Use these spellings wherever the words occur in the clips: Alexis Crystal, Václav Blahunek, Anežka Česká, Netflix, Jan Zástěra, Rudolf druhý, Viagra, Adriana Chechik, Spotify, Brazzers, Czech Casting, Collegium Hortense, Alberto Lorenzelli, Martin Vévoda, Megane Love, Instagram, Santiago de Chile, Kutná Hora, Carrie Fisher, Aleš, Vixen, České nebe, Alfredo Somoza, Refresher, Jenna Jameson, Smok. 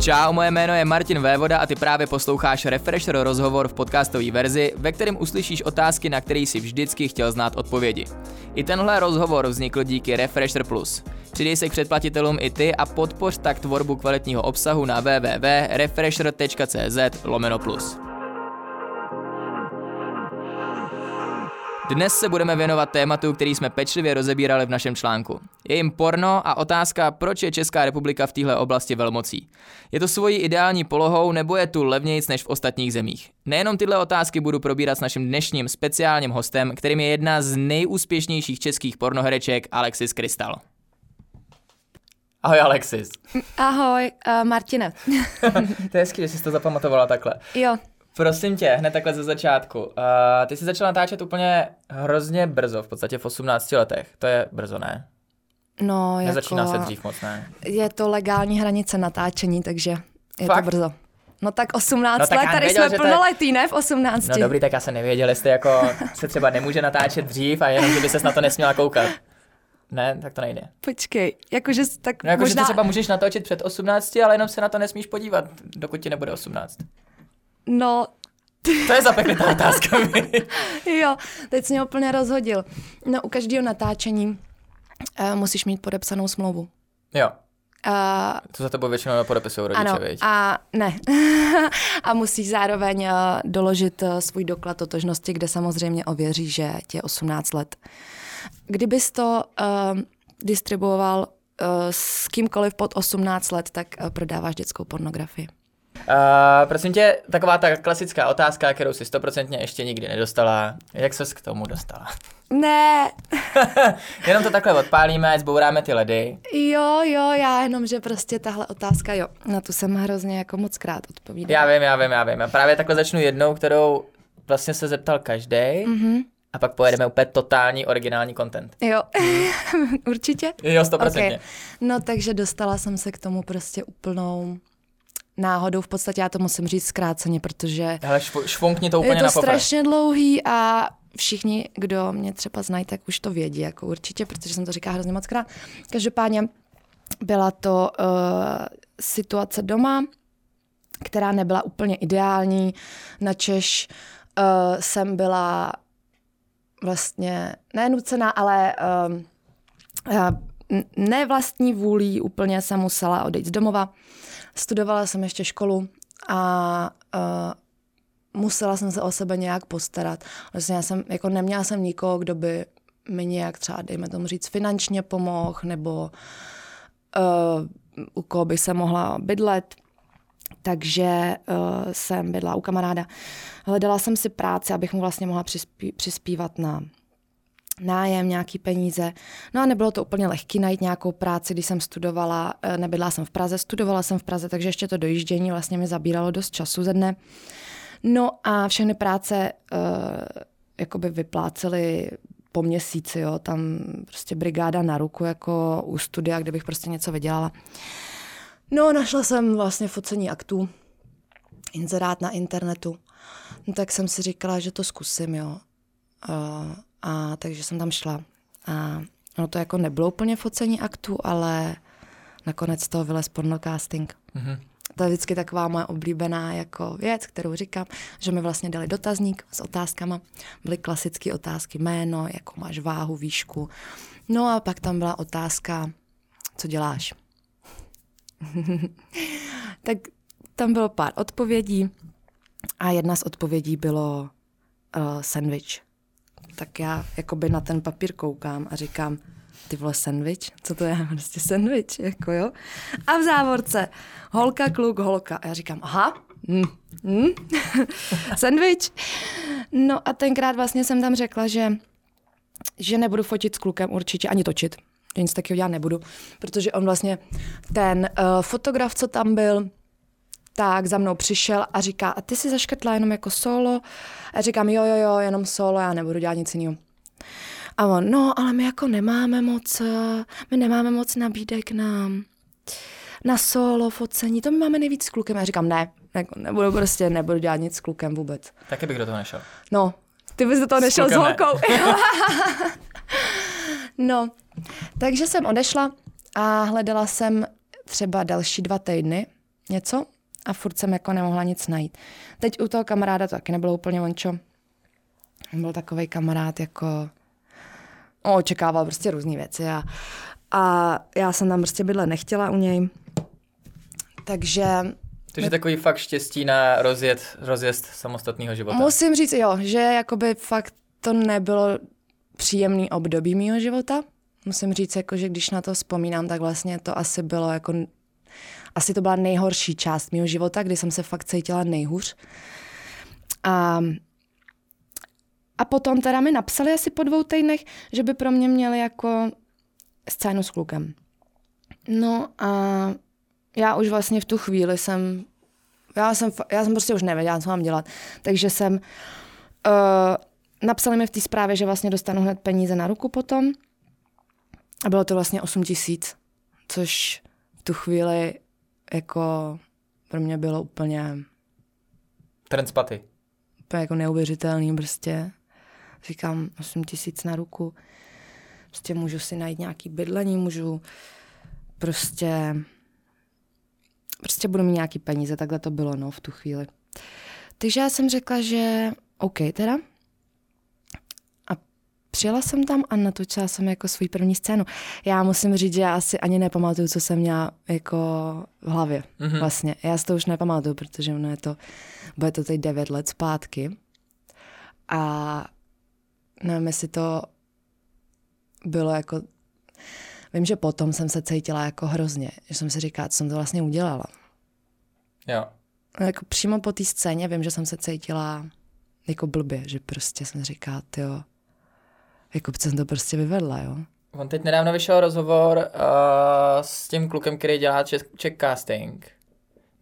Čau, moje jméno je Martin Vévoda a ty právě posloucháš Refresher rozhovor v podcastové verzi, ve kterém uslyšíš otázky, na které jsi vždycky chtěl znát odpovědi. I tenhle rozhovor vznikl díky Refresher+. Přidej se k předplatitelům i ty a podpoř tak tvorbu kvalitního obsahu na www.refresher.cz/plus. Dnes se budeme věnovat tématu, který jsme pečlivě rozebírali v našem článku. Je jim porno a otázka, proč je Česká republika v téhle oblasti velmocí. Je to svojí ideální polohou, nebo je tu levnějc než v ostatních zemích? Nejenom tyhle otázky budu probírat s naším dnešním speciálním hostem, kterým je jedna z nejúspěšnějších českých pornohereček Alexis Crystal. Ahoj Alexis. Ahoj Martine. To je hezký, že jsi to zapamatovala takhle. Jo. Prosím tě, hned takhle ze začátku. Ty jsi začala natáčet úplně hrozně brzo, v podstatě v 18 letech. To je brzo, ne? No, nezačíná se dřív moc, ne? Je to legální hranice natáčení, takže je fakt? To brzo. No tak 18 no, tak let, tady nevěděl, jsme plnoletí, ne? V 18. No dobrý, tak já jsem nevěděl, jestli jako se třeba nemůže natáčet dřív a jenom, že by ses na to nesměla koukat. Ne, tak to nejde. Počkej, jakože tak no, jako, možná... Že ty třeba můžeš natáčet před 18, ale jenom se na to nesmíš podívat, dokud ti nebude 18. No. To je zapeklitá otázka. Jo, teď jsi mě úplně rozhodil. No, u každého natáčení musíš mít podepsanou smlouvu. Jo. To za tebou většinou podepisují rodiče, ano, viď? A ne. A musíš zároveň doložit svůj doklad totožnosti, kde samozřejmě ověří, že tě je 18 let. Kdybys to distribuoval s kýmkoliv pod 18 let, tak prodáváš dětskou pornografii. Prosím tě, taková ta klasická otázka, kterou si 100% ještě nikdy nedostala. Jak ses k tomu dostala? Ne. Jenom to takhle odpálíme, zbouráme ty ledy. Jo, já jenom, že prostě tahle otázka, jo, na tu jsem hrozně jako moc krát odpovídala. Já vím. A právě takhle začnu jednou, kterou vlastně se zeptal každej. Mm-hmm. A pak pojedeme úplně totální originální content. Jo, určitě? Jo, 100%. Okay. No takže dostala jsem se k tomu prostě úplnou... náhodou, v podstatě já to musím říct zkráceně, protože hele, švonkni to úplně na poprvé. Je to strašně dlouhý a všichni, kdo mě třeba znají, tak už to vědí, jako určitě, protože jsem to říká hrozně moc krát. Každopádně byla to situace doma, která nebyla úplně ideální. Načež jsem byla vlastně, ne nucená, ale... ne vlastní vůlí, úplně jsem musela odejít z domova. Studovala jsem ještě školu a musela jsem se o sebe nějak postarat. Vlastně já jsem, jako neměla jsem nikoho, kdo by mi nějak třeba, dejme tomu říct, finančně pomohl, nebo u koho by se mohla bydlet. Takže jsem bydla u kamaráda. Hledala jsem si práci, abych mu vlastně mohla přispívat na nájem, nějaký peníze. No a nebylo to úplně lehké najít nějakou práci, když jsem studovala, nebydla jsem v Praze, studovala jsem v Praze, takže ještě to dojíždění vlastně mi zabíralo dost času ze dne. No a všechny práce jakoby vyplácely po měsíci, jo, tam prostě brigáda na ruku jako u studia, kde bych prostě něco vydělala. No našla jsem vlastně focení aktů, inzerát na internetu, no tak jsem si říkala, že to zkusím, jo. A takže jsem tam šla. A no to jako nebylo úplně focení aktů, ale nakonec toho vylez pornocasting. Mm-hmm. To je vždycky taková moje oblíbená jako věc, kterou říkám, že mi vlastně dali dotazník s otázkama. Byly klasické otázky, jméno, jakou máš váhu, výšku. No a pak tam byla otázka, co děláš. Tak tam bylo pár odpovědí a jedna z odpovědí bylo sandwich. Tak já jakoby na ten papír koukám a říkám, ty vole, sandwich? Co to je? Prostě sandwich, jako jo. A v závorce, holka, kluk, holka. A já říkám, aha, sandwich. No a tenkrát vlastně jsem tam řekla, že nebudu fotit s klukem určitě, ani točit. Že nic takového já nebudu, protože on vlastně, ten fotograf, co tam byl, tak za mnou přišel a říká, a ty jsi zaškrtla jenom jako solo? A říkám, jo, jenom solo, já nebudu dělat nic jiného. A on, no, ale my nemáme moc nabídek na solo, focení, to my máme nejvíc s klukem. Já říkám, ne, nebudu dělat nic s klukem vůbec. Taky bych do toho nešel. No, ty bys do toho nešel s holkou. No, Takže jsem odešla a hledala jsem třeba další 2 týdny něco a furt jsem jako nemohla nic najít. Teď u toho kamaráda to taky nebylo úplně ončo. Byl takovej kamarád jako... očekával prostě různý věci a já jsem tam prostě bydlet nechtěla u něj. Takže takový fakt štěstí na rozjezd samostatného života. Musím říct, jo, že jakoby fakt to nebylo příjemný období mýho života. Musím říct, jako, že když na to vzpomínám, tak vlastně to asi bylo jako... Asi to byla nejhorší část mýho života, kdy jsem se fakt cítila nejhůř. A potom teda mi napsali asi po 2 týdnech, že by pro mě měli jako scénu s klukem. No a já už vlastně v tu chvíli jsem... Já jsem prostě už nevěděla, co mám dělat. Takže jsem... napsali mi v té zprávě, že vlastně dostanu hned peníze na ruku potom. A bylo to vlastně 8 000, což v tu chvíli jako pro mě bylo úplně... Transpaty. Úplně jako neuvěřitelný prostě. Říkám 8 000 na ruku. Prostě můžu si najít nějaký bydlení, můžu prostě budu mít nějaký peníze, takhle to bylo, no, v tu chvíli. Takže já jsem řekla, že OK teda. A přijela jsem tam a natočila jsem jako svou první scénu. Já musím říct, že já asi ani nepamatuju, co jsem měla jako v hlavě vlastně. Já si to už nepamatuju, protože ono je to, bude to teď 9 let zpátky. A nevím, jestli to bylo jako... Vím, že potom jsem se cítila jako hrozně, že jsem si říkala, co jsem to vlastně udělala. Jo. Jako přímo po té scéně vím, že jsem se cítila jako blbě, že prostě jsem říkala, tyjo, jako jsem to prostě vyvedla, jo. On teď nedávno vyšel rozhovor s tím klukem, který dělá Czech Casting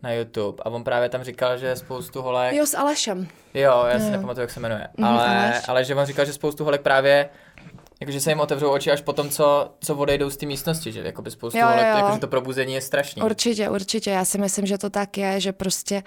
na YouTube a on právě tam říkal, že spoustu holek... Jo, s Alešem. Jo, já si nepamatuju, jak se jmenuje, ale že on říkal, že spoustu holek právě... Jakože se jim otevřou oči až potom, co odejdou z té místnosti, že jakoby spoustu holek, jakože to probuzení je strašný. Určitě. Já si myslím, že to tak je, že prostě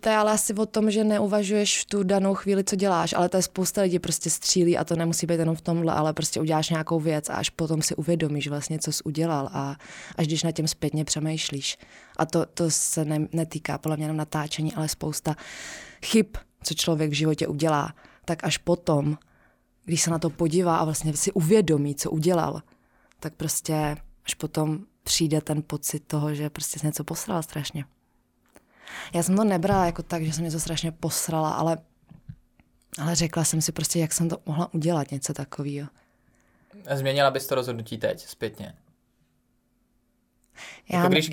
to je ale asi o tom, že neuvažuješ v tu danou chvíli, co děláš, ale to je spousta lidí prostě střílí a to nemusí být jenom v tomhle, ale prostě uděláš nějakou věc a až potom si uvědomíš vlastně, co jsi udělal a až když nad tím zpětně přemýšlíš. A to se netýká podle mě jenom natáčení, ale spousta chyb, co člověk v životě udělá. Tak až potom, když se na to podívá a vlastně si uvědomí, co udělal, tak prostě až potom přijde ten pocit toho, že prostě se něco posrala strašně. Já jsem to nebrala jako tak, že jsem něco strašně posrala, ale řekla jsem si prostě, jak jsem to mohla udělat, něco takového. Změnila bys to rozhodnutí teď, zpětně? Já nevím, víš,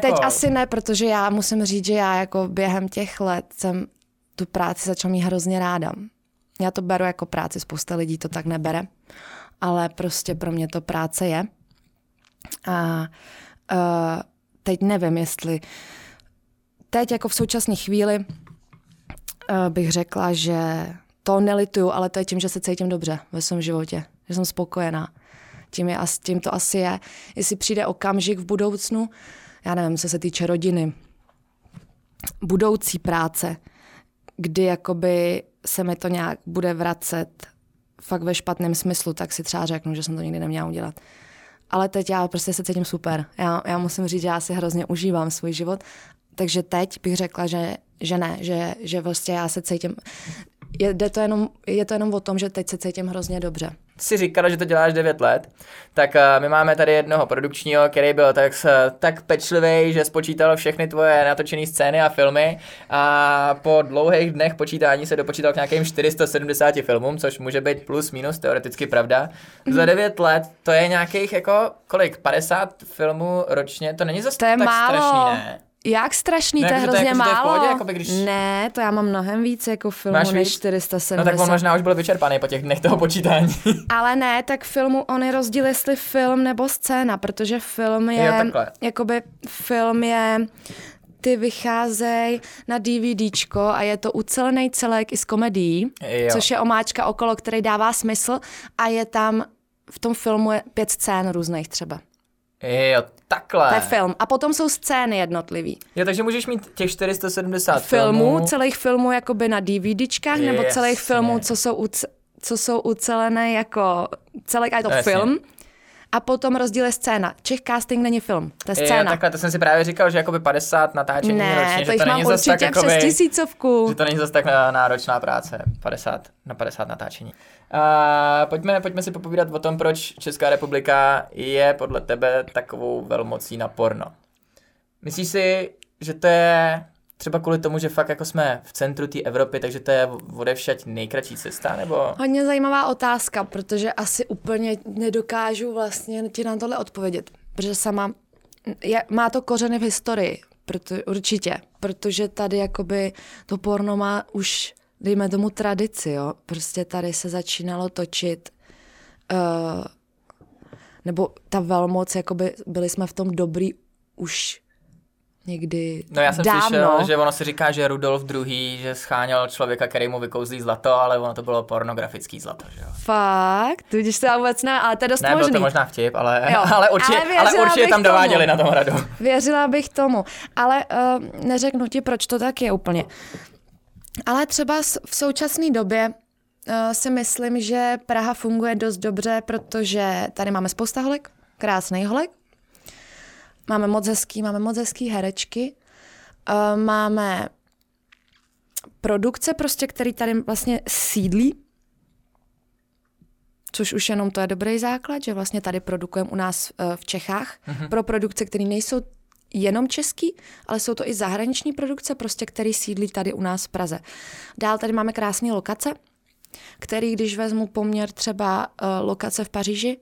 teď asi ne, protože já musím říct, že já jako během těch let jsem tu práci začala mít hrozně ráda. Já to beru jako práci, spousta lidí to tak nebere, ale prostě pro mě to práce je. A teď nevím, jestli... Teď jako v současné chvíli bych řekla, že to nelituju, ale to je tím, že se cítím dobře ve svém životě, že jsem spokojená. Tím to asi je. Jestli přijde okamžik v budoucnu, já nevím, co se týče rodiny, budoucí práce, kdy jakoby se mi to nějak bude vracet fakt ve špatném smyslu, tak si třeba řeknu, že jsem to nikdy neměla udělat. Ale teď já prostě se cítím super. Já musím říct, že já si hrozně užívám svůj život, takže teď bych řekla, že ne, že vlastně já se cítím... Je to jenom o tom, že teď se cítím hrozně dobře. Jsi říkala, že to děláš 9 let, tak my máme tady jednoho produkčního, který byl tak pečlivý, že spočítal všechny tvoje natočené scény a filmy a po dlouhých dnech počítání se dopočítal k nějakým 470 filmům, což může být plus minus teoreticky pravda. Za 9 let to je nějakých jako kolik, 50 filmů ročně, to není zase tak málo. Strašný, ne? Jak strašný, to je hrozně jako málo. To je v pohodě, jako by, když... Ne, to já mám mnohem víc jako filmů než 470. No tak on možná už byl vyčerpaný po těch dnech toho počítání. Ale ne, tak filmu on je rozdíl, jestli film nebo scéna, protože film je jakoby ty vycházejí na DVDčko a je to ucelený celek i s komedií, jo. Což je omáčka okolo, který dává smysl a je tam v tom filmu 5 scén různých třeba. Jo, takhle. To je film. A potom jsou scény jednotlivý. Jo, takže můžeš mít těch 470 filmů. Celých filmů jakoby na DVDčkách, nebo celých filmů, co jsou co jsou ucelené jako celek a je to jasně. Film. A potom rozdíl je scéna. Czech Casting není film, to je scéna. Jo, takhle, to jsem si právě říkal, že jakoby 50 natáčení ročně, že to není zas tak jakoby, přes tisícovku. Že to není zas tak náročná práce, 50 na 50 natáčení. Pojďme si popovídat o tom, proč Česká republika je podle tebe takovou velmocí na porno. Myslíš si, že to je třeba kvůli tomu, že fakt jako jsme v centru té Evropy, takže to je odevšať nejkratší cesta, nebo? Hodně zajímavá otázka, protože asi úplně nedokážu vlastně ti na tohle odpovědět, protože sama má to kořeny v historii, určitě, protože tady jakoby to porno má už, dejme tomu, tradici, jo, prostě tady se začínalo točit, nebo ta velmoc, jakoby byli jsme v tom dobrý už někdy dávno. No já jsem slyšel, že ono si říká, že Rudolf druhý, že scháněl člověka, který mu vykouzlí zlato, ale ono to bylo pornografický zlato, že jo. Fakt? Tudíž se vůbec ne, ale to je dost možný. Ne, byl to možná vtip, ale určitě tam dováděli na tom hradu. Věřila bych tomu, ale neřeknu ti, proč to tak je úplně. Ale třeba v současné době si myslím, že Praha funguje dost dobře, protože tady máme spousta holek, krásnej holek. Máme moc hezký herečky, máme produkce prostě, který tady vlastně sídlí, což už jenom to je dobrý základ, že vlastně tady produkujeme u nás v Čechách pro produkce, které nejsou jenom český, ale jsou to i zahraniční produkce, prostě, které sídlí tady u nás v Praze. Dál tady máme krásné lokace, které, když vezmu poměr třeba lokace v Paříži,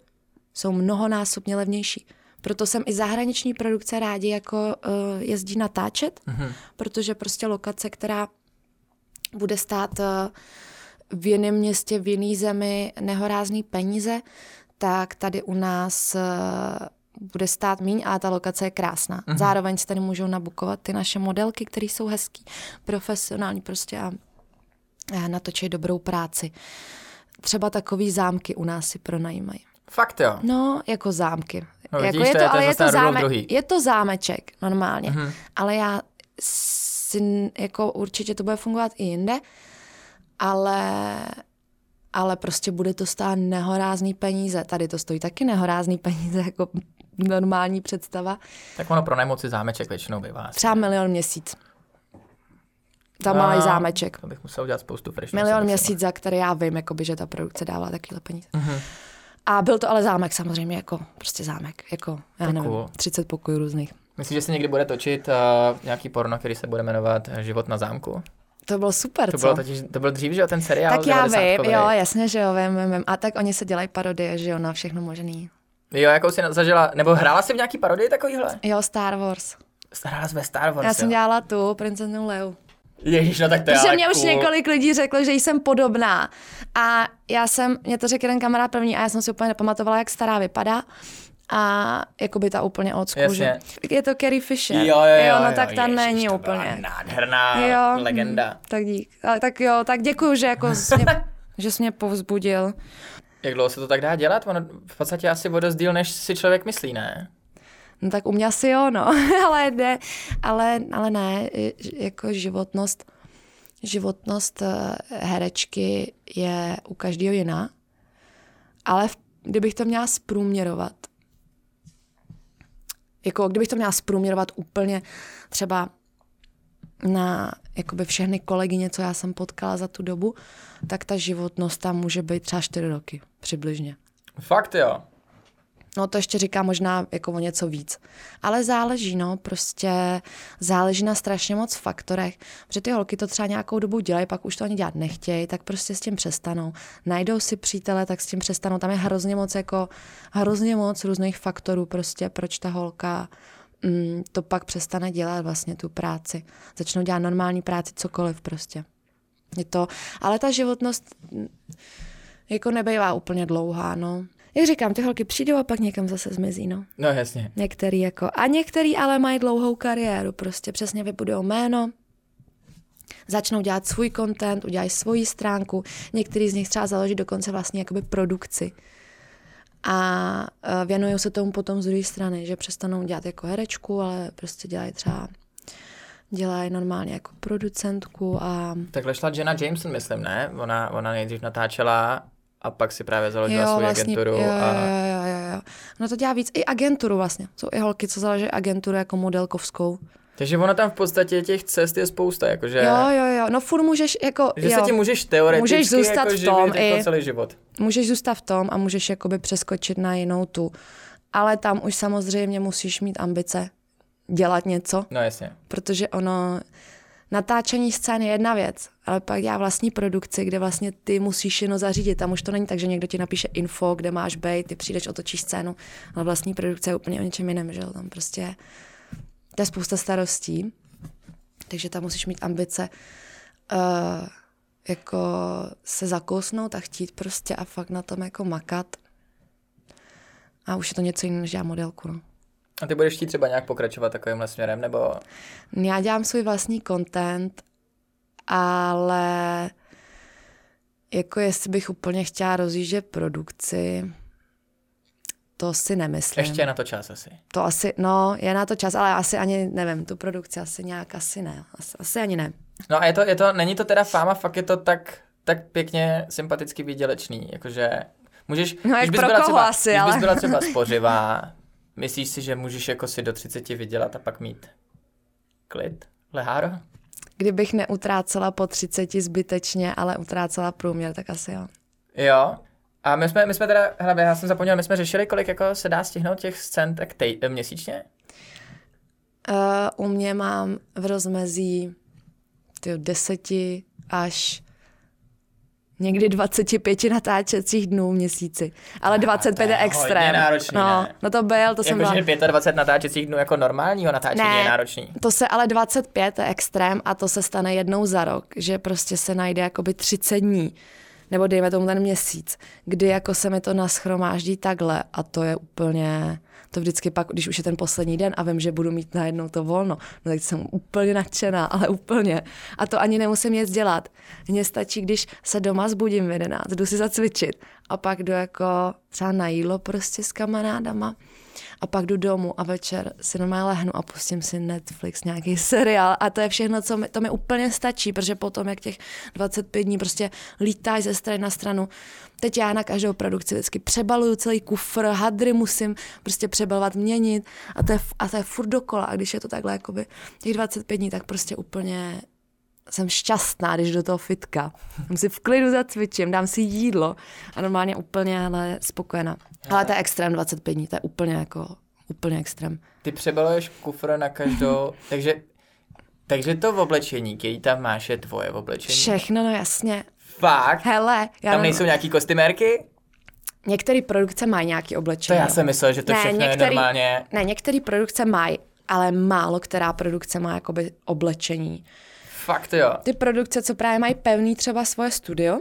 jsou mnohonásobně levnější. Proto jsem i zahraniční produkce rádi jako jezdí natáčet, protože prostě lokace, která bude stát v jiném městě, v jiné zemi nehorázný peníze, tak tady u nás bude stát míň, ale ta lokace je krásná. Zároveň se tady můžou nabukovat ty naše modelky, které jsou hezký, profesionální prostě a natočí dobrou práci. Třeba takový zámky u nás si pronajímají. Fakt jo? No, jako zámky. No, vidíš, jako je to zámeček normálně, ale já si, jako určitě to bude fungovat i jinde, ale prostě bude to stát nehorázný peníze. Tady to stojí taky nehorázný peníze, jako normální představa. Tak ono pro najmout si zámeček většinou bývá. Třeba 1 milion měsíc. Za malý zámeček. To bych musel udělat spoustu fresh. 1 milion měsíc, za který já vím, jakoby, že ta produkce dává takovýhle peníze. A byl to ale zámek samozřejmě, jako prostě zámek, jako já tak nevím, cool. 30 pokojů různých. Myslíš, že se někdy bude točit nějaký porno, který se bude jmenovat Život na zámku? To bylo super, co? To byl dřív, že jo, ten seriál? Tak já vím, jo, jasně, že jo, vím. A tak oni se dělají parodie, že jo, na všechno možný. Jo, jakou jsi zažila, nebo hrála jsi v nějaký parodii takovýhle? Jo, Star Wars. Hrála jsi ve Star Wars, já jsem dělala tu princeznu Leu. Ježíš, no tak to je ale cool. Mě už několik lidí řeklo, že jsem podobná. A mě to řekl jeden kamarád první a já jsem si úplně nepamatovala, jak stará vypadá. A jakoby ta úplně odsku, že je to Carrie Fisher. Jo, no tak ta není to úplně. Byla nádherná legenda. Tak dík. Ale tak děkuju, že jako že jsi mě povzbudil. Jak dlouho se to tak dá dělat? Ono v podstatě asi o dost díl, než si člověk myslí, ne? No tak u mě asi jo, no, ale ne, ale ne, jako životnost herečky je u každého jiná, ale kdybych to měla zprůměrovat, jako kdybych to měla zprůměrovat úplně třeba na jakoby všechny kolegyně, co já jsem potkala za tu dobu, tak ta životnost tam může být třeba 4 roky přibližně. Fakt jo. No to ještě říká možná jako o něco víc. Ale záleží, no, prostě záleží na strašně moc faktorech, protože ty holky to třeba nějakou dobu dělají, pak už to ani dělat nechtějí, tak prostě s tím přestanou. Najdou si přítele, tak s tím přestanou. Tam je hrozně moc různých faktorů prostě, proč ta holka to pak přestane dělat vlastně tu práci. Začnou dělat normální práci, cokoliv prostě. Je to, ale ta životnost jako nebejvá úplně dlouhá, no. Jak říkám, ty holky přijdou a pak někam zase zmizí, no. No jasně. Některý jako. A některý ale mají dlouhou kariéru, prostě přesně vybudou jméno, začnou dělat svůj content, udělají svoji stránku, některý z nich třeba založí dokonce vlastně jakoby produkci. A věnují se tomu potom z druhé strany, že přestanou dělat jako herečku, ale prostě dělají třeba normálně jako producentku a... Takhle šla Jenna Jameson, myslím, ne? Ona nejdřív natáčela a pak si právě založila svou agenturu. Jo. No to dělá víc i agenturu vlastně. Jsou i holky, co založí agenturu jako modelkovskou. Takže ona tam v podstatě těch cest je spousta, jakože... Jo, no furt můžeš jako... Že se ti můžeš teoreticky můžeš zůstat jako v tom živit jako celý život. Můžeš zůstat v tom a můžeš jakoby přeskočit na jinou tu. Ale tam už samozřejmě musíš mít ambice dělat něco. No jasně. Protože ono... Natáčení scén je jedna věc, ale pak dělá vlastní produkci, kde vlastně ty musíš jenom zařídit. Tam už to není tak, že někdo ti napíše info, kde máš bejt, ty přijdeš, otočíš scénu, ale vlastní produkce je úplně o něčem jiném, že tam prostě... To je spousta starostí, takže tam musíš mít ambice jako se zakousnout a chtít prostě a fakt na tom jako makat. A už je to něco jiného, než dělám modelku. No. A ty budeš chtít třeba nějak pokračovat takovýmhle směrem, nebo? Já dělám svůj vlastní content, ale jako jestli bych úplně chtěla rozjíždět produkci... To si nemyslím. Ještě je na to čas asi. To asi, no, je na to čas, ale asi ani, nevím, tu produkci asi nějak, asi ne. Asi ani ne. No a je to, není to teda fáma, fakt je to tak pěkně sympaticky výdělečný, jakože můžeš... No jak pro koho třeba, asi, ale... Když bys byla třeba spořivá, myslíš si, že můžeš jako si do 30 vydělat a pak mít klid, leháro? Kdybych neutrácela po 30 zbytečně, ale utrácela průměr, tak asi jo. Jo? A my jsme teda, hlavně já jsem zapomněla, my jsme řešili, kolik jako se dá stihnout těch scén tak měsíčně? U mě mám v rozmezí 10 až někdy 25 natáčecích dnů v měsíci. Ale 25 je extrém. Hodně náročný, no, ne? No to byl, to jsem byla... Jakože 25 natáčecích dnů jako normálního natáčení ne, je náročný. To se ale 25 je extrém a to se stane jednou za rok, že prostě se najde jakoby 30 dní. Nebo dejme tomu ten měsíc, kdy jako se mi to naschromáždí takhle a to je úplně, to vždycky pak, když už je ten poslední den a vím, že budu mít najednou to volno, no tak jsem úplně nadšená, ale úplně. A to ani nemusím nic dělat. Mně stačí, když se doma zbudím v 11, jdu si zacvičit a pak jdu jako třeba na jídlo prostě s kamarádama a pak jdu domů a večer si normálně lehnu a pustím si Netflix, nějaký seriál a to je všechno, co mi, to mi úplně stačí, protože potom jak těch 25 dní prostě lítáš ze strany na stranu. Teď já na každou produkci vždycky přebaluju celý kufr, hadry musím prostě přebalovat, měnit a to je furt dokola a když je to takhle jakoby těch 25 dní, tak prostě úplně jsem šťastná, když do toho fitka. Tam si v klidu zacvičím, dám si jídlo a normálně úplně ale spokojená. Ale to je extrém 25 dní, to je úplně jako, úplně extrém. Ty přebaluješ kufr na každou, takže to v oblečení, který tam máš, je tvoje oblečení? Všechno, no jasně. Fakt? Hele. Tam nejsou nějaký kostymérky? Některé produkce mají nějaký oblečení. To já jsem myslel, že to ne, všechno je normálně. Ne, některé produkce mají, ale málo která produkce má jakoby oblečení. Fakt, jo. Ty produkce, co právě mají pevný třeba svoje studio,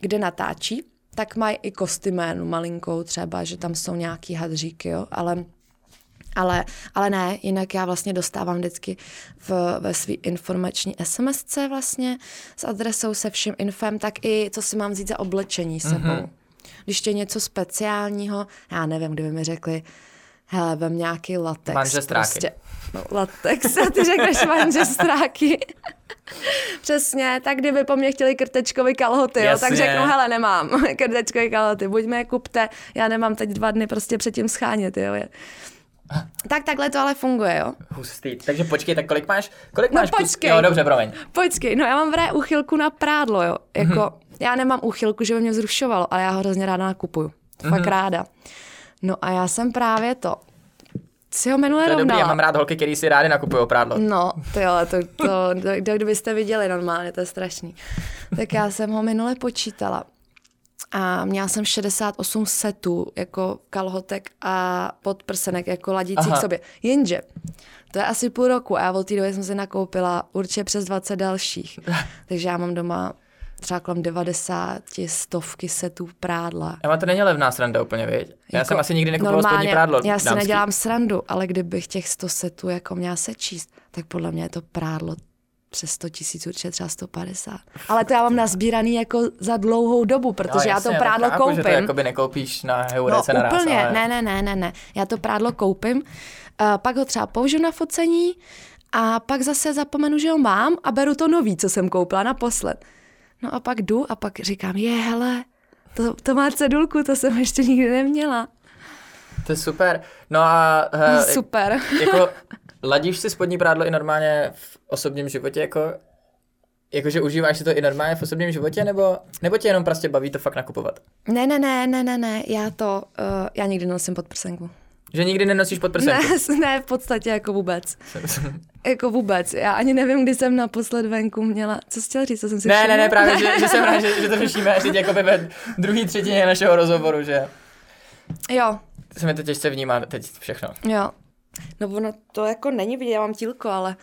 kde natáčí, tak mají i kostyménu malinkou třeba, že tam jsou nějaký hadříky, jo, ale ne, jinak já vlastně dostávám vždycky ve svý informační SMSce vlastně s adresou se vším infem, tak i co si mám vzít za oblečení sebou. Mm-hmm. Když je něco speciálního, já nevím, kdyby mi řekli, hele, vem nějaký latex. Manžestráky. Prostě. No, latex, a ty řekneš manžestráky. Přesně, tak kdyby po mně chtěli krtečkový kalhoty, jo, tak řeknu, hele, nemám krtečkový kalhoty, buď mě kupte, já nemám teď 2 dny prostě předtím schánět, jo. Tak takhle to ale funguje, jo. Hustý, takže počkej, tak kolik máš? No počkej. Jo, dobře, promiň. Počkej, no já mám vraj úchylku na prádlo, jo, jako já nemám úchylku, že by mě vzrušovalo, ale já ho hrozně ráda nakupuju, fakt ráda. No a já jsem právě to si ho minule rovnala. To je dobrý, já mám rád holky, který si rádi nakupují prádlo. No, tyhle, to kdybyste viděli normálně, to je strašný. Tak já jsem ho minule počítala a měla jsem 68 setů jako kalhotek a podprsenek jako ladící k sobě. Jenže to je asi půl roku a já od té doby jsem si nakoupila určitě přes 20 dalších. Takže já mám doma... třeba kolem 90, 100 setů prádla. Ale to není levná sranda úplně, viď? Já jako jsem asi nikdy nekupovala spodní prádlo. Já si dámský. Nedělám srandu, ale kdybych těch 100 setů jako měla sečíst, tak podle mě je to prádlo přes 100 000, určitě třeba 150. Ale to já mám nazbíraný jako za dlouhou dobu, protože já to prádlo koupím. Že to jakoby nekoupíš na eurece naraz. No úplně, ne. Já to prádlo koupím, pak ho třeba použiju na focení a pak zase zapomenu, že ho mám a beru to nový, co jsem koupila naposled. No a pak jdu a pak říkám, hele, To má cedulku, to jsem ještě nikdy neměla. To je super. No a... super. Jako, ladíš si spodní prádlo i normálně v osobním životě, jakože užíváš si to i normálně v osobním životě, nebo tě jenom prostě baví to fakt nakupovat? Ne, já nikdy nosím podprsenku. Že nikdy nenosíš podprsenku? Ne, v podstatě jako vůbec. Já ani nevím, kdy jsem naposled venku měla. Co jsi chtěla říct, co jsem si všimla? Ne, právě, že jsem rád, že to řešíme až teď jako ve druhé třetině našeho rozhovoru, že... Jo. To se mi to těžce vnímá teď všechno. Jo. No ono to jako není vidět, já mám tílko, ale...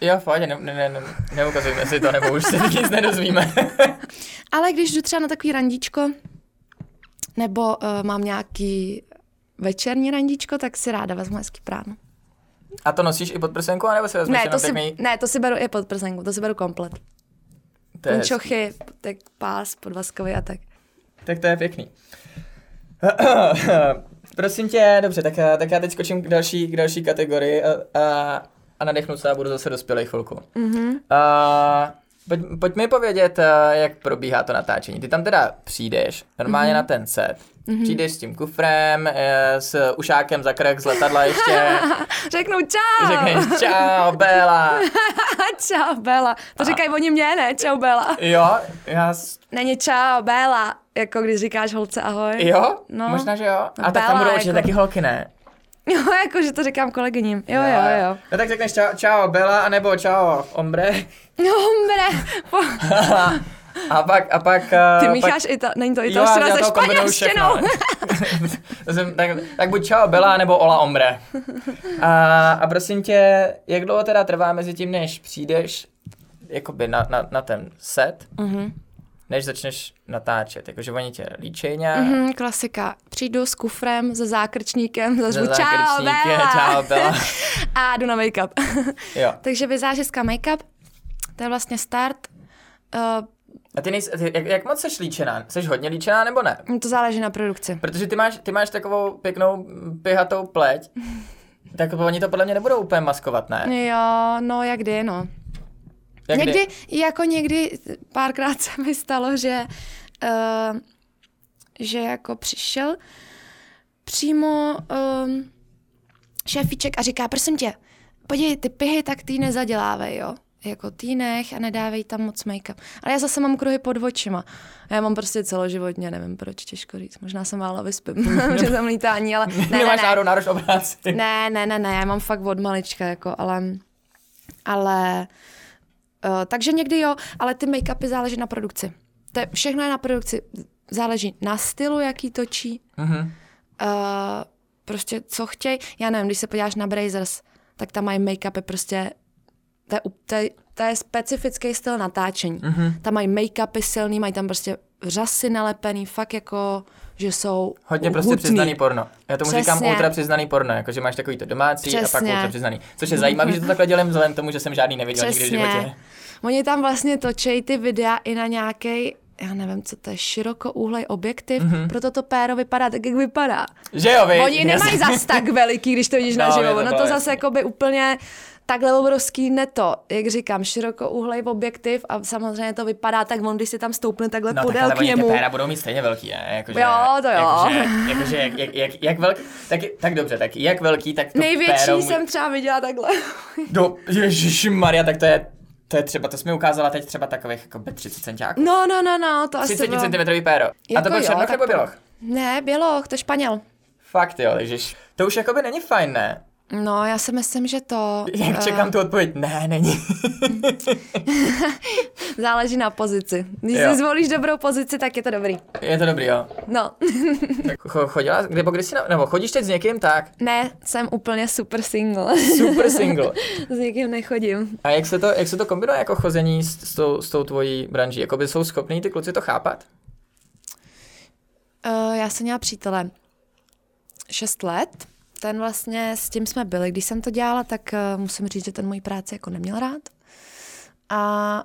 Jo, fajně, ne, neukazujme si to, nebo už se nic nedozvíme. Ale když jdu třeba na takový randíčko, nebo mám nějaký večerní randíčko, tak si ráda vezmu hezký prádlo. A to nosíš i podprsenku, anebo si vezmeš jenom pěkný? Ne, to si beru i podprsenku, to si beru komplet. Punčochy, tak pás, podvazkový a tak. Tak to je pěkný. Prosím tě, dobře, tak já teď skočím k další kategorii a nadechnu se a budu zase dospělej chvilku. Mm-hmm. Pojď mi povědět, jak probíhá to natáčení. Ty tam teda přijdeš normálně na ten set. Mm-hmm. Přijdeš s tím kufrem, s ušákem za krk z letadla ještě. Řeknu čau. Řekneš čau, Bela. Čau, Bela. To říkají oni mě, ne? Čau, Bela. Jo, já... Není čau, Bela. Jako když říkáš holce ahoj. Jo? No. Možná, že jo. A tak tam budou určitě taky holky, ne? Jo, jakože to říkám kolegyním. Jo. No tak řekneš čau Bela, anebo čau ombre. No ombre. A pak... Ty mícháš není to italština se španělštinou. tak buď čau Bela, nebo hola ombre. A prosím tě, jak dlouho teda trvá mezi tím, než přijdeš jakoby na ten set, než začneš natáčet, jakože oni tě líčej nějak. Klasika. Přijdu s kufrem, se zákrčníkem, zařvu čau Bela. Čau, Bela. A jdu na make-up. Jo. Takže vizážistka make-up, to je vlastně start. A ty nejsi, jak moc jsi líčená? Jsi hodně líčená nebo ne? To záleží na produkci. Protože ty máš takovou pěknou pihatou pleť, tak oni to podle mě nebudou úplně maskovat, ne? Jo, no jak kdy. Někdy, párkrát se mi stalo, že jako přišel přímo šéfíček a říká, prosím tě, podívej, ty pihy, tak ty nezadělávej, jo. Jako ty nech a nedávej tam moc make-up. Ale já zase mám kruhy pod očima. Já mám prostě celoživotně, nevím proč, těžko říct. Možná jsem málo vyspím, že jsem lítání, ale ne. Nemáš nároč obráci. Ne, já mám fakt od malička, jako, ale takže někdy jo, ale ty make-upy záleží na produkci. Všechno je na produkci. Záleží na stylu, jaký točí. Prostě co chtějí. Já nevím, když se podíváš na Brazzers, tak tam mají make-upy prostě... To je specifický styl natáčení. Tam mají make-upy silný, mají tam prostě řasy nalepený, fakt jako, že jsou hodně prostě hutný. Přiznaný porno. Já tomu říkám ultra přiznaný porno, jakože máš takový to domácí a pak ultra přiznaný. Což je zajímavé, že to takhle dělám vzhledem tomu, že jsem žádný neviděl nikdy v životě. Oni tam vlastně točejí ty videa i na nějaký, já nevím, co to je, širokouhlej objektiv, proto to péro vypadá tak, jak vypadá. Že jo, vy? Oni nemají zas tak veliký, když to vidíš naživo. No to zase jakoby úplně takhle obrovský neto, jak říkám, širokouhlej objektiv a samozřejmě to vypadá tak, on když si tam stoupne takhle podél k němu. No tak ale oni ty péra budou mít stejně velký, ne? Jo. Jakože jak velký, tak dobře, tak jak velký, tak to největší péro... jsem třeba viděla takhle. Ježišmarja, tak to je třeba, to jsi mi ukázala teď třeba takových jako 30 centiáků. No, to asi 30 bylo... 30 cm péro. Jako a to byl černoch nebo běloch? Ne, běloch, to je Španěl. Fakt jo, ježiš. To už jakoby není fajn, ne? No, já si myslím, že to... Jak čekám tu odpověď? Ne, není. Záleží na pozici. Když si zvolíš dobrou pozici, tak je to dobrý. Je to dobrý, jo. No. Chodíš teď s někým, tak? Ne, jsem úplně super single. Super single. S někým nechodím. A jak se to kombinuje jako chození s tou tvojí branží? Jakoby jsou schopní ty kluci to chápat? Já jsem měla přítele 6 let. Ten vlastně, s tím jsme byli. Když jsem to dělala, tak musím říct, že ten moji práci jako neměl rád. A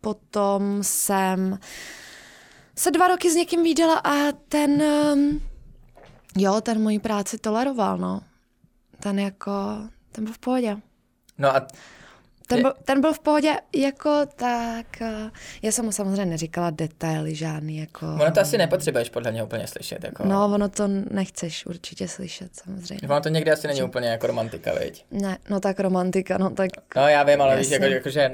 potom jsem se 2 roky s někým viděla a ten moji práci toleroval, no. Ten byl v pohodě. No a Ten byl v pohodě, jako tak, já jsem mu samozřejmě neříkala detaily žádný, jako... Ono to asi nepotřebuješ podle mě úplně slyšet, jako... No, ono to nechceš určitě slyšet, samozřejmě. Ono to někde asi není úplně jako romantika, viď? Ne, no tak romantika, no tak... No já vím, ale víš, jakože...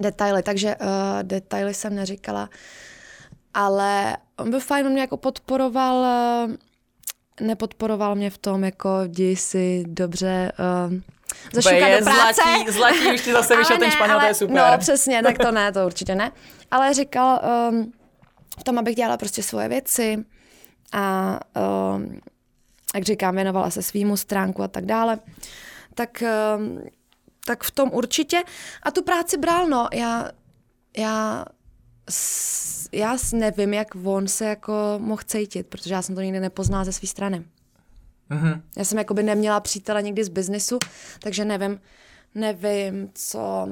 Detaily, takže detaily jsem neříkala, ale on byl fajn, on mě jako podporoval, nepodporoval mě v tom, jako děj si dobře... Zašukat do práce. Zlatý, už ti zase vyšel ten Španěl, to je super. No přesně, tak to ne, to určitě ne. Ale říkal v tom, abych dělala prostě svoje věci a jak říkám, věnovala se svýmu stránku a tak dále. Tak v tom určitě. A tu práci bral, no. Já nevím, jak on se jako mohl cítit, protože já jsem to nikdy nepoznala ze své strany. Mm-hmm. Já jsem jakoby neměla přítele nikdy z biznesu, takže nevím, co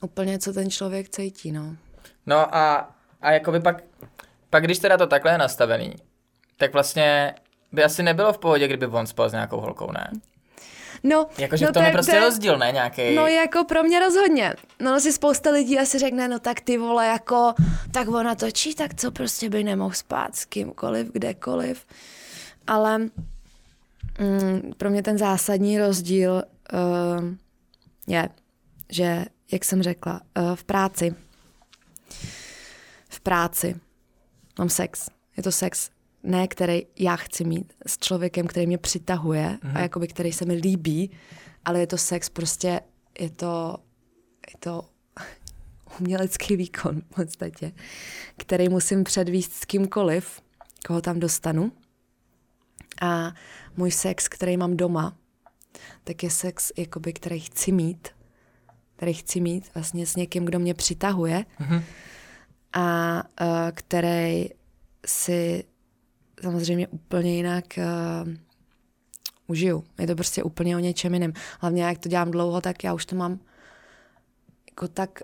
úplně, co ten člověk cítí, no. No a jakoby pak když teda to takhle je nastavený, tak vlastně by asi nebylo v pohodě, kdyby on spal s nějakou holkou, ne? No, jakože no v tom je prostě rozdíl, ne, nějaký. No jako pro mě rozhodně. No si spousta lidí asi řekne, no tak ty vole, jako, tak ona točí, tak co prostě by nemohl spát s kýmkoliv, kdekoliv. Ale pro mě ten zásadní rozdíl je, že, jak jsem řekla, v práci mám sex. Je to sex, ne který já chci mít, s člověkem, který mě přitahuje a jakoby, který se mi líbí, ale je to sex, prostě je to umělecký výkon v podstatě, který musím předvíst s kýmkoliv, koho tam dostanu. A můj sex, který mám doma, tak je sex, jakoby, který chci mít vlastně s někým, kdo mě přitahuje a který si samozřejmě úplně jinak užiju. Je to prostě úplně o něčem jiném. Hlavně jak to dělám dlouho, tak já už to mám jako tak,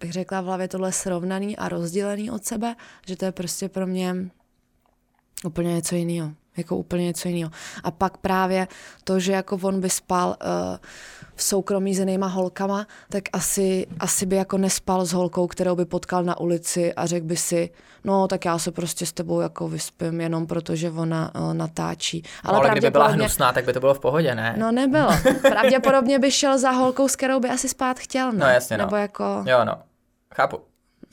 bych řekla, v hlavě tohle srovnaný a rozdělený od sebe, že to je prostě pro mě úplně něco jiného. Jako úplně něco jiného. A pak právě to, že jako on by spal v soukromí s jinýma holkama, tak asi by jako nespal s holkou, kterou by potkal na ulici a řekl by si, no tak já se prostě s tebou jako vyspím, jenom protože ona natáčí. Ale kdyby byla hnusná, tak by to bylo v pohodě, ne? No nebylo. Pravděpodobně by šel za holkou, s kterou by asi spát chtěl, ne? No jasně, no. Nebo jako... Jo, no. Chápu.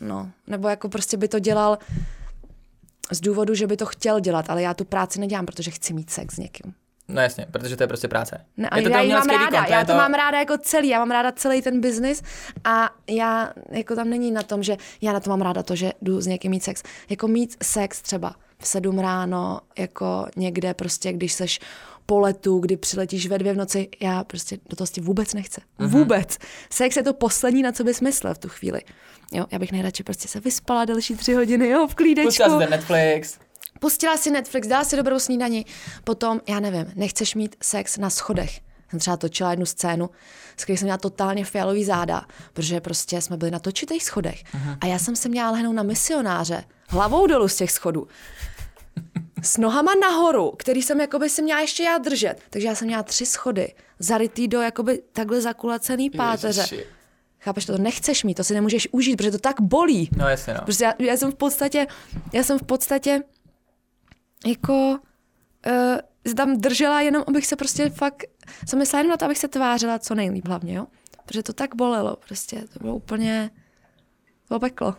No. Nebo jako prostě by to dělal... z důvodu, že by to chtěl dělat, ale já tu práci nedělám, protože chci mít sex s někým. No jasně, protože to je prostě práce. No, je to já ji mám ráda, výkon, já to mám ráda jako celý, já mám ráda celý ten biznis a já, jako tam není na tom, že já na to mám ráda to, že jdu s někým mít sex. Jako mít sex třeba v 7 ráno, jako někde prostě, když seš po letu, kdy přiletíš ve 2 v noci, já prostě do toho si vůbec nechce. Vůbec. Sex je to poslední, na co bys myslel v tu chvíli. Jo, já bych nejradši prostě se vyspala další 3 hodiny, jo, v klídečku. Pustila si Netflix, dala si dobrou snídani. Potom, já nevím, nechceš mít sex na schodech. Jsem třeba točila jednu scénu, s kterou jsem měla totálně fialový záda, protože prostě jsme byli na točitých schodech. A já jsem se měla lehnout na misionáře, hlavou dolů z těch schodů. S nohama nahoru, který jsem jakoby si měla ještě já držet. Takže já jsem měla 3 schody, zarytý do jakoby takhle zakulacený páteře. Ježiši. Chápeš, to nechceš mít, to si nemůžeš užít, protože to tak bolí. No jasně, no. Protože já jsem v podstatě jako tam držela jenom, abych se prostě fakt, jsem myslela jenom na to, abych se tvářila co nejlíp hlavně, jo. Protože to tak bolelo prostě, to bylo úplně... To peklo.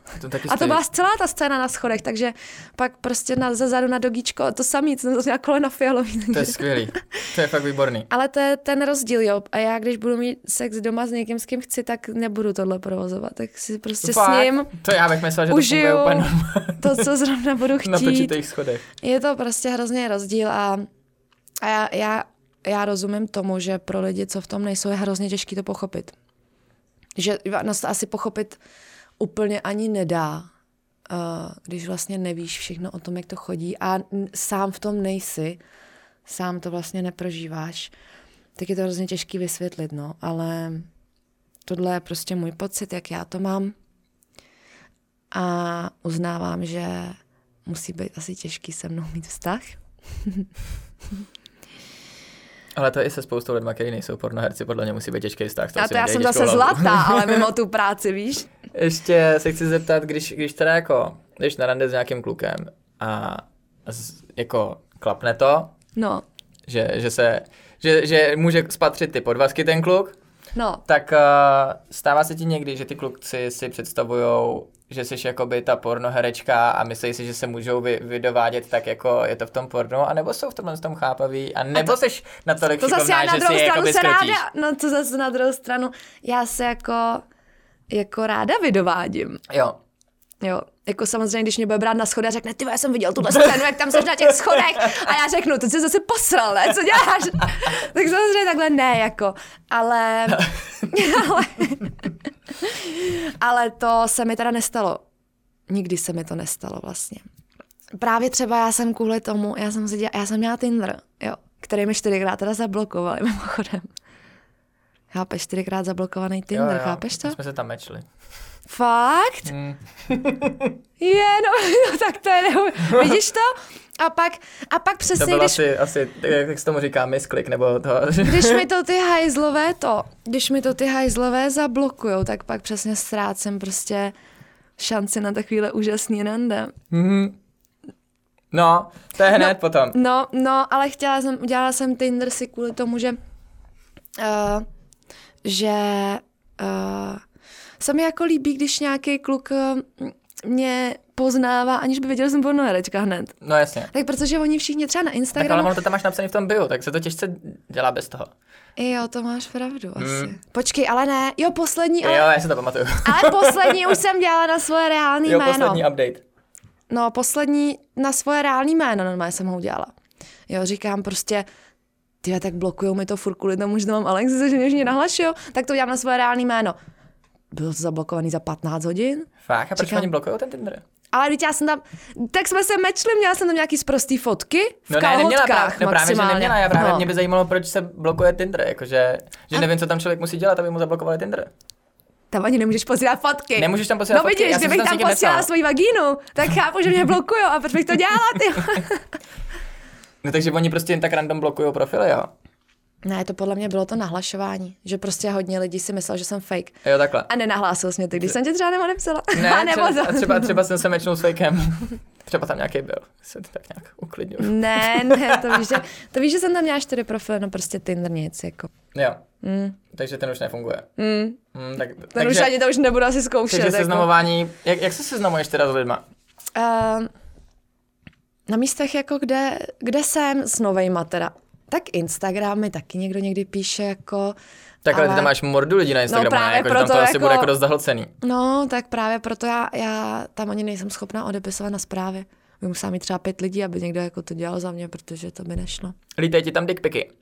A to byla celá ta scéna na schodech, takže pak prostě zezadu na dogíčko, to samý, to je kolena fialový. To je skvělý, to je fakt výborný. Ale to je ten rozdíl, jo. A já, když budu mít sex doma s někým, s kým chci, tak nebudu tohle provozovat, tak si prostě fakt? S ním to já bych myslela, že užiju to, úplně to, co zrovna budu chtít. Na točitých schodech. Je to prostě hrozně rozdíl a já rozumím tomu, že pro lidi, co v tom nejsou, je hrozně těžký to pochopit. Že nás to asi pochopit úplně ani nedá, když vlastně nevíš všechno o tom, jak to chodí a sám v tom nejsi, sám to vlastně neprožíváš, tak je to hrozně těžký vysvětlit, no, ale tohle je prostě můj pocit, jak já to mám a uznávám, že musí být asi těžký se mnou mít vztah. Ale to je i se spoustou lidma, kteří nejsou pornoherci, podle mě musí být těžký vztah. A to já jsem zase zlatá, ale mimo tu práci, víš? Ještě se chci zeptat, když teda jako jdeš na rande s nějakým klukem a jako klapne to, no. že může spatřit ty podvazky ten kluk, no. Tak stává se ti někdy, že ty kluci si představujou, že jsi jakoby ta pornoherečka a myslí si, že se můžou vydovádět tak, jako je to v tom pornu, anebo jsou v tomhle tom chápaví, anebo jsi natolik šikovná, že si je jakoby zkrotíš. No to zase na druhou stranu, já se jako ráda vydovádím. Jo. Jako samozřejmě, když mě bude brát na schody a řekne, ty, já jsem viděl tuhle scénu, jak tam jsi na těch schodech a já řeknu, to jsi zase posral, ne? Co děláš? Tak samozřejmě takhle ne, jako, ale to se mi teda nestalo. Nikdy se mi to nestalo vlastně. Právě třeba já jsem kvůli tomu, já jsem měla Tinder, jo, který mi 4krát teda zablokovali mimochodem. Chápeš, 4krát zablokovaný Tinder, jo. Chápeš to? My jsme se tam mečli. Fakt? No, tak to je, vidíš to? A pak přesně, to bylo když... asi, jak se tomu říká, misklik, nebo to... Když mi to ty hajzlové zablokujou, tak pak přesně ztrácím prostě šanci na takovýhle úžasný rande. Mm-hmm. No, to je hned potom. No, ale udělala jsem Tinder si kvůli tomu, že se mi jako líbí, když nějaký kluk mě poznává, aniž by věděl, že jsem pornoherečka hned. No jasně. Tak protože oni všichni třeba na Instagramu... Tak ale ono to tam máš napsané v tom bio, tak se to těžce dělá bez toho. Jo, to máš pravdu asi. Počkej, ale ne. Jo, poslední... Ale... Jo, já si to pamatuju. Ale poslední už jsem dělala na svoje reální jméno. Jo, poslední update. No, poslední na svoje reální jméno normálně jsem ho udělala. Jo, říkám prostě... Tyhle, tak blokujou mi to furt kvůli tomu, že to mám Alexis, že mě nahlašujou, tak to udělám na svoje reální jméno. Bylo to zablokovaný za 15 hodin. Fakt? A proč oni blokujou ten Tinder? Ale teď já jsem tam, tak jsme se mečli, měla jsem tam nějaký sprostý fotky v kalhotkách maximálně. Právě mě by zajímalo, proč se blokuje Tinder, jakože, že nevím, co tam člověk musí dělat, aby mu zablokovali Tinder. Tam ani nemůžeš posílat fotky. Nemůžeš tam posílat fotky? No vidíš, kdybych tam posílala svoji vagínu, tak chápu, že mě blokujou a proč bych to dělala, ty. No takže oni prostě jen tak random blokujou profily, jo? Ne, to podle mě bylo to nahlašování, že prostě hodně lidí si myslelo, že jsem fake. Jo, takhle. A nenahlásil jsi mě ty, když jsem tě třeba nepsala. Třeba jsem se mečnul s fakem. Třeba tam nějaký byl, se to tak nějak uklidňuju. Ne, to víš, že jsem tam měla 4 profily, no prostě Tinder nic, jako. Jo, takže ten už nefunguje. Takže už ani to už nebudu asi zkoušet. Takže seznamování, jak se seznamuješ teda s lidma? Na místech, jako kde jsem s novejma teda. Tak Instagram mi taky někdo někdy píše jako... Takhle ale... ty tam máš mordu lidí na Instagramu, no, ne? Jako, že tam to asi bude jako dost zahlcený. No, tak právě proto já tam ani nejsem schopná odepisovat na zprávy. Bych musela mít třeba 5 lidí, aby někdo jako to dělal za mě, protože to by nešlo. Lítají ti tam dickpiky?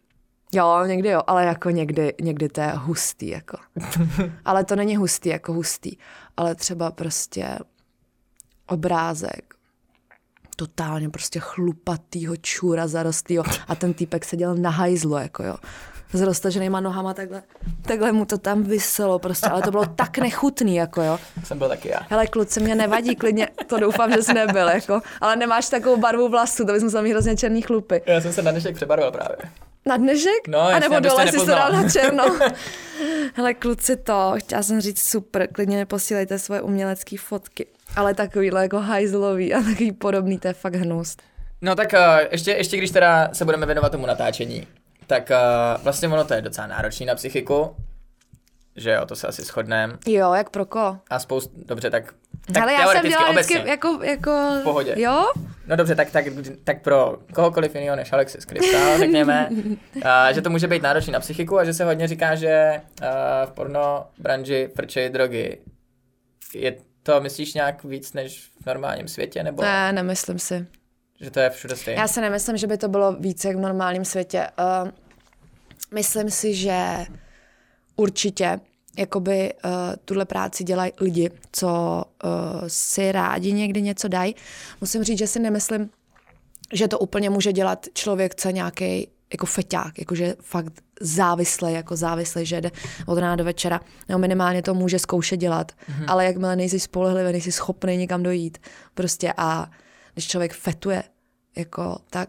Jo, někdy jo, ale jako někdy to je hustý jako. Ale to není hustý jako hustý, ale třeba prostě obrázek. Totálně prostě chlupatýho čůra zarostlýho a ten týpek seděl na hajzlu, jako jo. S roztaženýma nohama takhle mu to tam vyselo prostě, ale to bylo tak nechutný, jako jo. Jsem byl taky já. Hele, kluci, mě nevadí, klidně, to doufám, že jsi nebyl, jako, ale nemáš takovou barvu vlasů, to bychom se mít hrozně černý chlupy. Já jsem se na dnešek přebarvil právě. Na dnešek? No, a nebo dole jsi se dal na černo. Hele, kluci, to, chtěla jsem říct super, klidně neposílejte svoje umělecké fotky. Ale takovýhle jako hajzlový a takový podobný, to je fakt hnus. No tak ještě když teda se budeme věnovat tomu natáčení, tak vlastně ono to je docela náročný na psychiku, že jo, to se asi shodneme. Jo, jak pro ko. A spoustu, dobře, tak ale já jsem dělala vždycky jako... V pohodě. Jo? No dobře, tak pro kohokoliv jiného než Alexis Crystal, řekněme, že to může být náročný na psychiku a že se hodně říká, že v porno branži frčejí drogy. To myslíš nějak víc než v normálním světě? Nebo... Ne, nemyslím si. Že to je všude stejné? Já si nemyslím, že by to bylo víc jak v normálním světě. Myslím si, že určitě jakoby tuhle práci dělají lidi, co si rádi někdy něco dají. Musím říct, že si nemyslím, že to úplně může dělat člověk, co nějaký jako feťák, jakože fakt závislej, že jde od rána do večera. No, minimálně to může zkoušet dělat, ale jakmile nejsi spolehlivý, nejsi schopný nikam dojít. Prostě a když člověk fetuje, jako, tak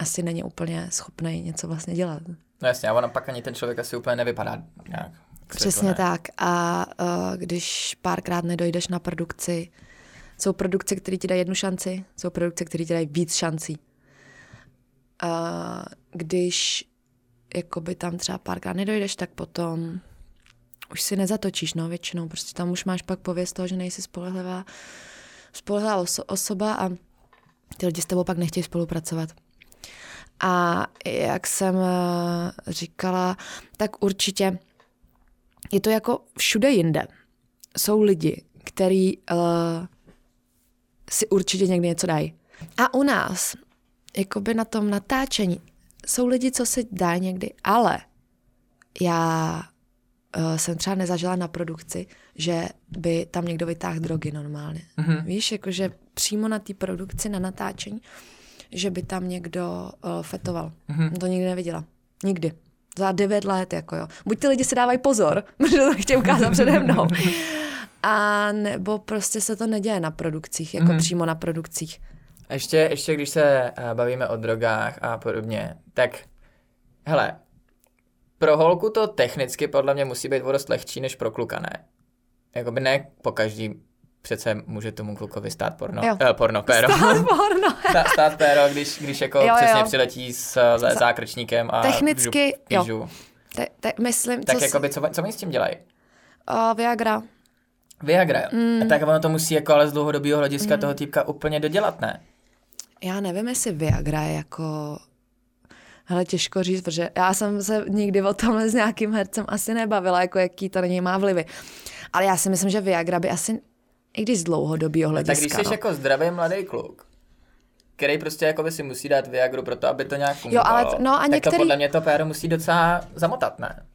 asi není úplně schopnej něco vlastně dělat. No jasně, a ona pak ani ten člověk asi úplně nevypadá nějak. Přesně ne. Tak. A když párkrát nedojdeš na produkci, jsou produkce, které ti dají jednu šanci, jsou produkce, které ti dají víc šancí. A když jakoby tam třeba párkrát nedojdeš, tak potom už si nezatočíš, no většinou. Prostě tam už máš pak pověst toho, že nejsi spolehlivá osoba a ty lidi s tebou pak nechtějí spolupracovat. A jak jsem říkala, tak určitě je to jako všude jinde. Jsou lidi, který si určitě někdy něco dají. A u nás, jakoby na tom natáčení, jsou lidi, co si dají někdy, ale já jsem třeba nezažila na produkci, že by tam někdo vytáhl drogy normálně. Mm-hmm. Víš, jakože přímo na té produkci, na natáčení, že by tam někdo fetoval. Mm-hmm. To nikdy neviděla. Nikdy. Za 9 let, jako jo. Buď ty lidi si dávají pozor, protože to chtějí ukázat přede mnou. A nebo prostě se to neděje na produkcích, jako přímo na produkcích. Ještě když se bavíme o drogách a podobně, tak hele, pro holku to technicky podle mě musí být dost lehčí než pro kluka, ne? Jakoby ne po každý přece může tomu klukovi stát porno. Stát péro, když jako jo, přesně jo. Přiletí s zákrčníkem a technicky, žup, jo. Myslím, tak jakoby, co mi s tím dělají? Viagra, jo. Tak ono to musí jako ale z dlouhodobého hlediska toho týpka úplně dodělat, ne? Já nevím, jestli Viagra je jako... Hele, těžko říct, protože já jsem se nikdy o tomhle s nějakým hercem asi nebavila, jako jaký to na něj má vlivy. Ale já si myslím, že Viagra by asi, i když z dlouhodobého hlediska... Tak když jsi jako zdravý mladý kluk, který prostě jako by si musí dát Viagru pro to, aby to nějak fungovalo, tak to podle mě to péro musí docela zamotat, ne?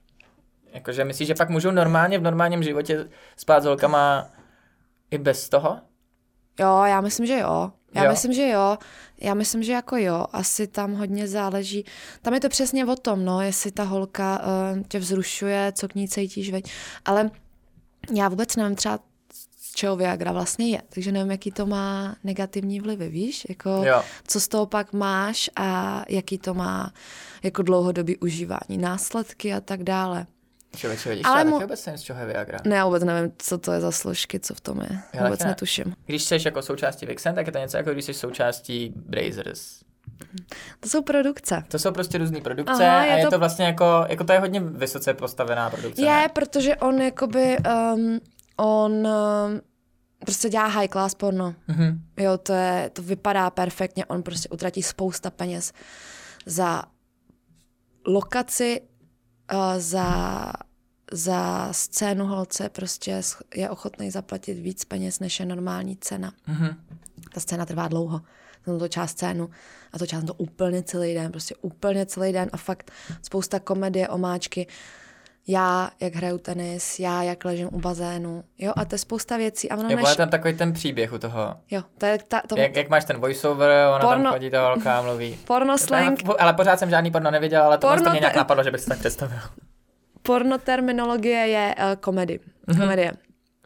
Jakože myslíš, že pak můžou normálně v normálním životě spát s holkama i bez toho? Jo, já myslím, že jo. Asi tam hodně záleží. Tam je to přesně o tom, no, jestli ta holka tě vzrušuje, co k ní cítíš, veď. Ale já vůbec nevím třeba, z čeho Viagra vlastně je. Takže nevím, jaký to má negativní vlivy, víš? Jako, co z toho pak máš a jaký to má jako dlouhodobý užívání, následky a tak dále. Člověče, vidíš, ale taky vůbec nevím, z čeho je Viagra. Ne, vůbec nevím, co to je za složky, co v tom je. Já vůbec netuším. Když jsi jako součástí Vixen, tak je to něco jako když jsi součástí Brazzers. To jsou produkce. To jsou prostě různý produkce. Aha, a je to vlastně jako to je hodně vysoce postavená produkce. Je, ne? Protože on jakoby, prostě dělá high class porno. Mm-hmm. Jo, to vypadá perfektně, on prostě utratí spousta peněz za lokaci, za scénu holce prostě je ochotný zaplatit víc peněz, než je normální cena. Mm-hmm. Ta scéna trvá dlouho. Jsem to část scénu a to část to úplně celý den. Prostě úplně celý den a fakt spousta komedie, omáčky. Já, jak hraju tenis, já, jak ležím u bazénu. Jo, a to je spousta věcí. A ono je tam takový ten příběh u toho. Jo, to je jak máš ten voiceover, ona porno... tam chodí, ta holka mluví. Pornoslang. Ale pořád jsem žádný porno neviděla, ale to mě nějak napadlo, že bych se tak představil. Pornoterminologie je komedie.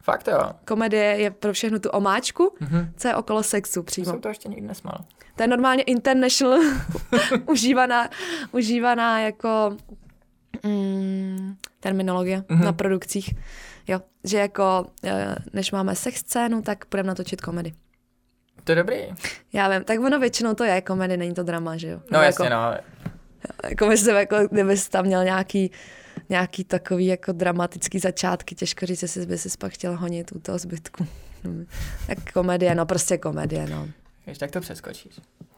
Fakt jo. Komedie je pro všechnu tu omáčku, co je okolo sexu přímo. Jsem to ještě nikdy nesmál. To je normálně international užívaná jako... terminologie na produkcích. Jo, že jako, než máme sex scénu, tak půjdeme natočit komedy. To je dobrý. Já vím, tak ono většinou to je komedy, není to drama, že jo? No jasně, jako, no. Jako myslím, jako, kdyby jsi tam měl nějaký takový jako dramatický začátky, těžko říct, jestli by si pak chtěl honit u toho zbytku. Tak komedie, no prostě komedie, no. Víš, tak to přeskočíš.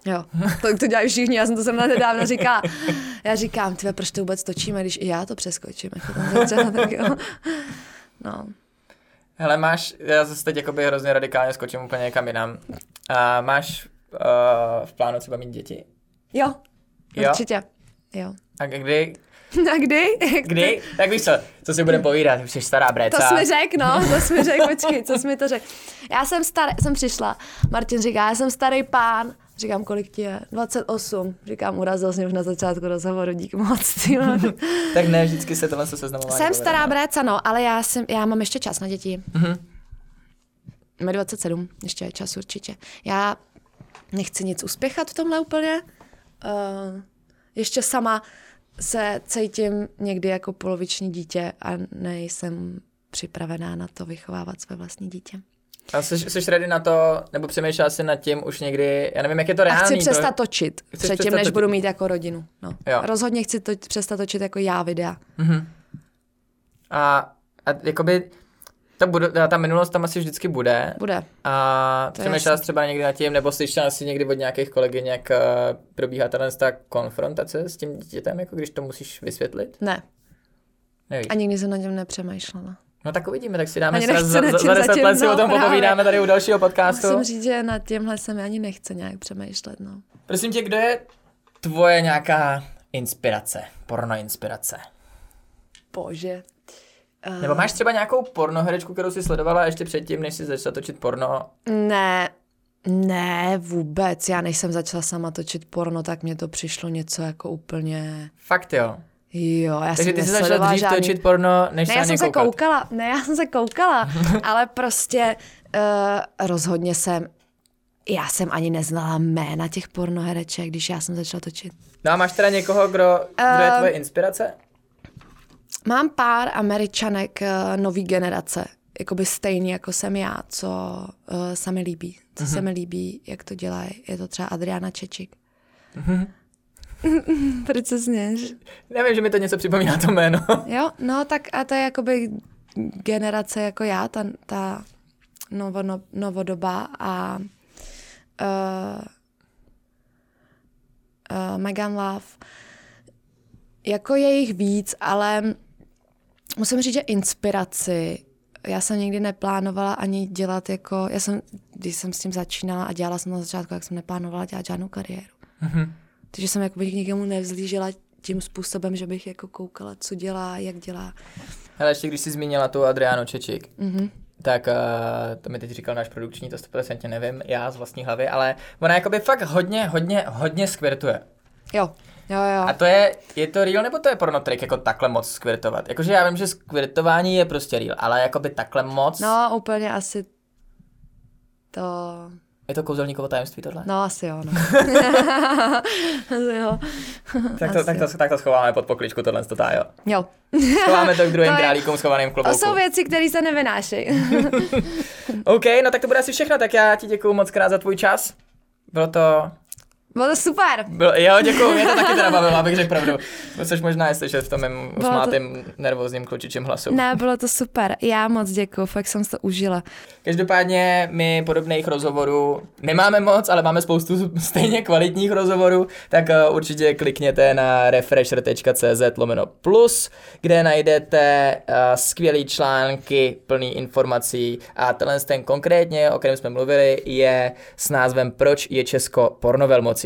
Jo, to dělají všichni, já jsem to zrovna nedávno říkala. Já říkám, tyhle, proč to vůbec točíme, když i já to přeskočím. No. Hele, já zase teď jakoby hrozně radikálně skočím úplně někam jinam. A máš v plánu třeba mít děti? Jo, určitě. Jo. A kdy? Kdy? Tak víš co si budeme povídat, už jsi stará bréca. To jsi mi řekl, počkej. Já jsem přišla, Martin říká, já jsem starý pán. Říkám, kolik ti je? 28. Říkám, urazil jsi mě už na začátku rozhovoru, díky moc. Tak ne, vždycky se tohle seznamování. Jsem stará bréca, no, ale já mám ještě čas na děti. Mm-hmm. Mám 27, ještě je čas určitě. Já nechci nic uspěchat v tomhle úplně. ještě sama se cítím někdy jako poloviční dítě a nejsem připravená na to vychovávat své vlastní dítě. A jsi ready na to, nebo přemýšlela jsi nad tím už někdy, já nevím, jak je to reálný. A chci přestat točit předtím, než budu mít jako rodinu. No. Rozhodně chci přestat točit jako já videa. Mm-hmm. A jakoby ta minulost tam asi vždycky bude. Bude. A přemýšlela jsi třeba někdy nad tím, nebo slyšela jsi někdy od nějakých kolegyň, jak probíhá ta konfrontace s tím dítětem, jako když to musíš vysvětlit? Ne. Nevíš. A nikdy jsem na něm nepřemýšlela. No tak uvidíme, tak si dáme sraz za 10 let, si o tom popovídáme tady u dalšího podcastu. Musím říct, že nad tímhle se mi ani nechce nějak přemýšlet, no. Prosím tě, kdo je tvoje nějaká inspirace, pornoinspirace? Bože. Nebo máš třeba nějakou pornoherečku, kterou jsi sledovala ještě předtím, než jsi začala točit porno? Ne, vůbec. Já než jsem začala sama točit porno, tak mě to přišlo něco jako úplně... Fakt jo? Jo, já takže jsem ty jsi začala dřív žádný... točit porno, než ne, já jsem se koukala, ale prostě rozhodně já jsem ani neznala jména těch pornohereček, když já jsem začala točit. No a máš teda někoho, kdo je tvoje inspirace? Mám pár Američanek nový generace, jakoby stejný jako jsem já, co se mi líbí. Co se mi líbí, jak to dělají. Je to třeba Adriana Chechik. Mhm. Proč se směš? Nevím, že mi to něco připomíná to jméno. Jo, no tak a to je jakoby generace jako já, ta novodobá a Megane Love. Jako je jich víc, ale musím říct, že inspiraci. Já jsem nikdy neplánovala ani dělat jako, když jsem s tím začínala a dělala jsem na začátku, jak jsem neplánovala dělat žádnou kariéru. Mhm. Takže jsem jakoby k někomu nevzlížela tím způsobem, že bych jako koukala, co dělá, jak dělá. Hele, ještě když jsi zmínila tu Adrianu Chechik, tak to mi teď říkal náš produkční, to 100% nevím, já z vlastní hlavy, ale ona jakoby fakt hodně skvirtuje. Jo. A to je to real, nebo to je pornotrik, jako takhle moc skvirtovat? Jakože já vím, že skvirtování je prostě real, ale jakoby takhle moc... No, úplně asi to... Je to kouzelníkovo tajemství tohle? No, asi jo. No. Asi jo. Tak to schováme pod pokličku tohle stotá, jo? Jo. Schováme to k druhým králíkům schovaným v klobouku. To jsou věci, které se nevynášejí. OK, no tak to bude asi všechno, tak já ti děkuju moc krát za tvůj čas. Bylo to super. Jo, děkuju, mě to taky teda bavilo, abych řekl pravdu. Což možná je slyšet v tom mém usmátým nervózním klučičím hlasu. Ne, bylo to super, já moc děkuju, fakt jsem to užila. Každopádně my podobných rozhovorů nemáme moc, ale máme spoustu stejně kvalitních rozhovorů, tak určitě klikněte na refresher.cz/plus, kde najdete skvělý články plný informací a ten konkrétně, o kterém jsme mluvili, je s názvem Proč je Česko pornovelmocí.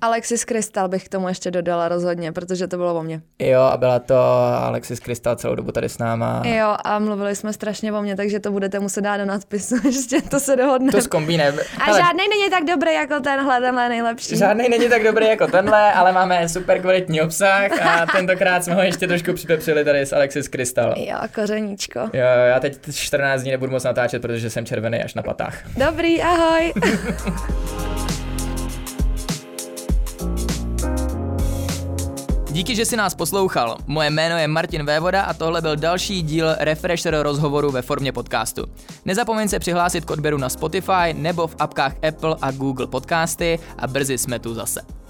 Alexis Crystal bych k tomu ještě dodala rozhodně, protože to bylo o mně. Jo, a byla to Alexis Crystal celou dobu tady s náma. Jo, a mluvili jsme strašně o mně, takže to budete muset dát do nadpisu, ještě to se dohodne. To zkombínujeme. A žádnej není tak dobrý jako tenhle nejlepší. Žádnej není tak dobrý jako tenhle, ale máme super kvalitní obsah a tentokrát jsme ho ještě trošku připepřili tady s Alexis Crystal. Jo, kořeníčko. Jo, já teď 14 dní nebudu moc natáčet, protože jsem červený až na patách. Dobrý, ahoj. Díky, že jsi nás poslouchal. Moje jméno je Martin Vévoda a tohle byl další díl Refresher rozhovoru ve formě podcastu. Nezapomeň se přihlásit k odběru na Spotify nebo v apkách Apple a Google Podcasty a brzy jsme tu zase.